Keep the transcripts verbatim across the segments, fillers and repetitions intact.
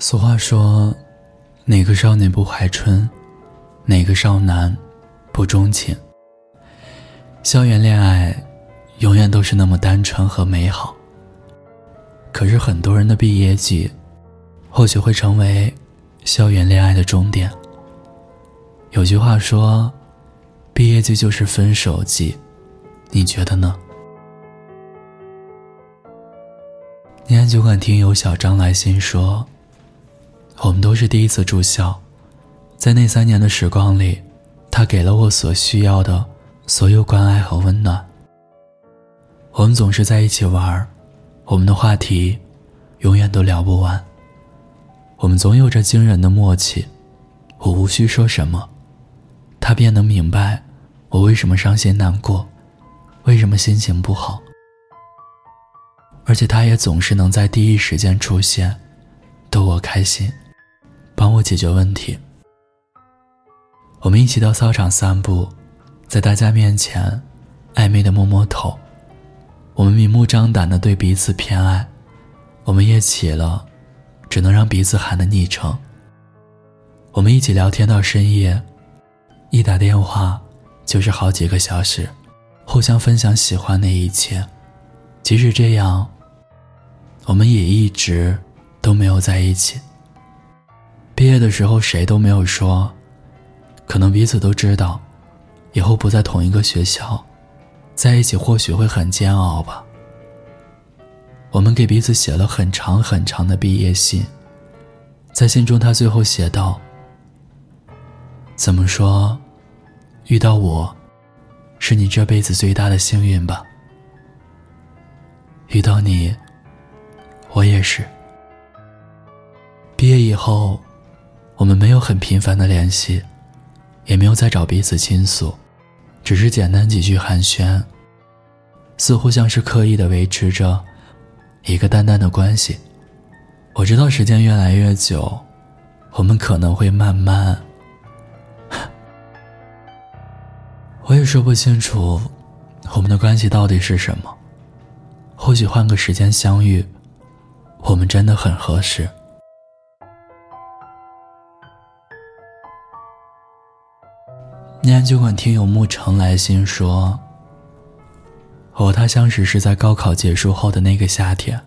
俗话说，哪个少年不怀春，哪个少男不钟情。校园恋爱永远都是那么单纯和美好，可是很多人的毕业季或许会成为校园恋爱的终点。有句话说，毕业季就是分手季，你觉得呢？你安酒馆听友小张来信说，我们都是第一次住校，在那三年的时光里，他给了我所需要的所有关爱和温暖。我们总是在一起玩，我们的话题永远都聊不完，我们总有着惊人的默契。我无需说什么，他便能明白我为什么伤心难过，为什么心情不好。而且他也总是能在第一时间出现，逗我开心，帮我解决问题。我们一起到操场散步，在大家面前暧昧的摸摸头，我们明目张胆地对彼此偏爱，我们也起了只能让彼此喊的昵称。我们一起聊天到深夜，一打电话就是好几个小时，互相分享喜欢的一切。即使这样，我们也一直都没有在一起。毕业的时候谁都没有说，可能彼此都知道以后不在同一个学校，在一起或许会很煎熬吧。我们给彼此写了很长很长的毕业信，在信中他最后写道，怎么说，遇到我是你这辈子最大的幸运吧，遇到你我也是。毕业以后，我们没有很频繁的联系，也没有再找彼此倾诉，只是简单几句寒暄，似乎像是刻意的维持着一个淡淡的关系。我知道时间越来越久，我们可能会慢慢……我也说不清楚我们的关系到底是什么，或许换个时间相遇，我们真的很合适。念安酒馆听友沐橙来信说，我和他相识是在高考结束后的那个夏天，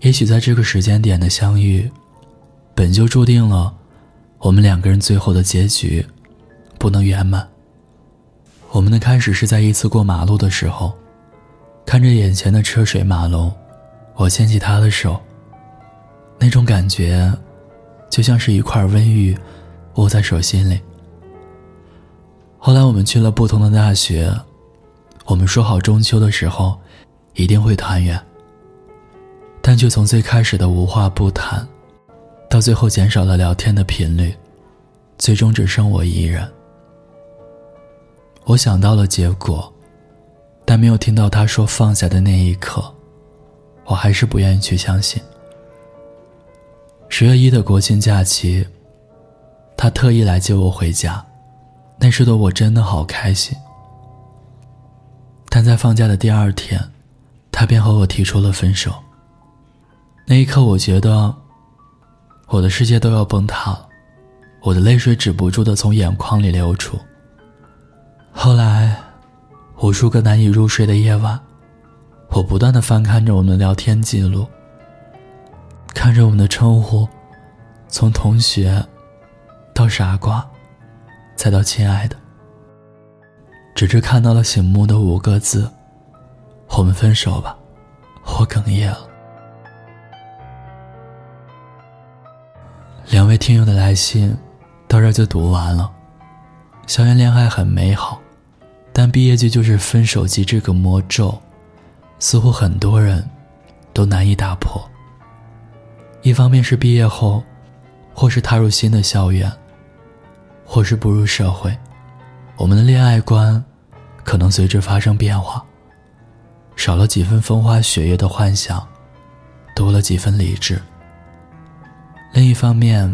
也许在这个时间点的相遇本就注定了我们两个人最后的结局不能圆满。我们的开始是在一次过马路的时候，看着眼前的车水马龙，我牵起他的手，那种感觉就像是一块温玉握在手心里。后来我们去了不同的大学，我们说好中秋的时候一定会团圆，但却从最开始的无话不谈，到最后减少了聊天的频率，最终只剩我一人。我想到了结果，但没有听到他说放下的那一刻，我还是不愿意去相信。十月一的国庆假期，他特意来接我回家，那时的我真的好开心。但在放假的第二天，他便和我提出了分手。那一刻我觉得我的世界都要崩塌了，我的泪水止不住地从眼眶里流出。后来无数个难以入睡的夜晚，我不断地翻看着我们的聊天记录，看着我们的称呼，从同学到傻瓜再到亲爱的，直至看到了醒目的五个字，我们分手吧，我哽咽了。两位听友的来信到这就读完了。校园恋爱很美好，但毕业季就是分手季这个魔咒，似乎很多人都难以打破。一方面是毕业后，或是踏入新的校园，或是步入社会，我们的恋爱观可能随之发生变化，少了几分风花雪月的幻想，多了几分理智。另一方面，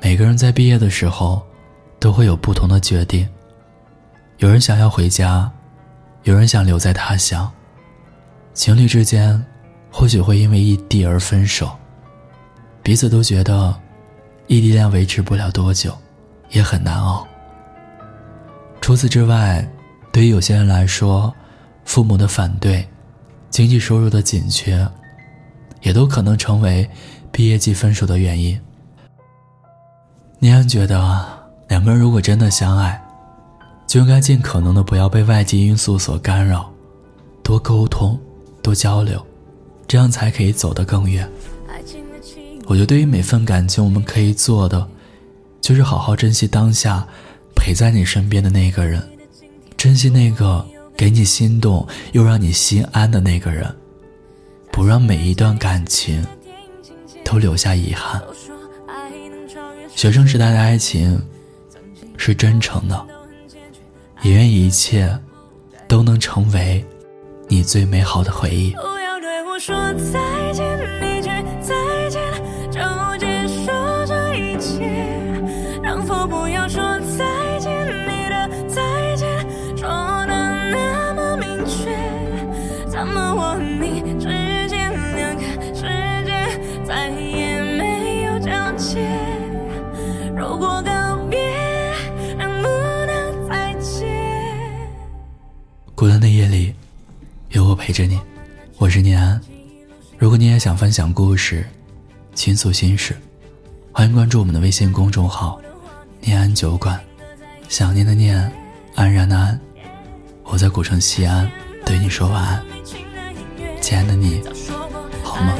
每个人在毕业的时候都会有不同的决定，有人想要回家，有人想留在他乡，情侣之间或许会因为异地而分手，彼此都觉得异地恋维持不了多久，也很难熬。除此之外，对于有些人来说，父母的反对，经济收入的紧缺，也都可能成为毕业季分手的原因。念安觉得，两个人如果真的相爱，就应该尽可能的不要被外界因素所干扰，多沟通，多交流，这样才可以走得更远。我觉得对于每份感情，我们可以做的就是好好珍惜当下陪在你身边的那个人，珍惜那个给你心动又让你心安的那个人，不让每一段感情都留下遗憾。学生时代的爱情是真诚的，也愿一切都能成为你最美好的回忆。不要对我说再见，一句再见就结束这一切，能否不要说再见，你的再见说得那么明确，咱们我你之间两个世界再也没有交界，如果告别能不能再见。孤单的夜里有我陪着你，我是念安。如果你也想分享故事，倾诉心事，欢迎关注我们的微信公众号念安酒馆，想念的念，安然的安。我在古城西安对你说晚安，亲爱的你好吗？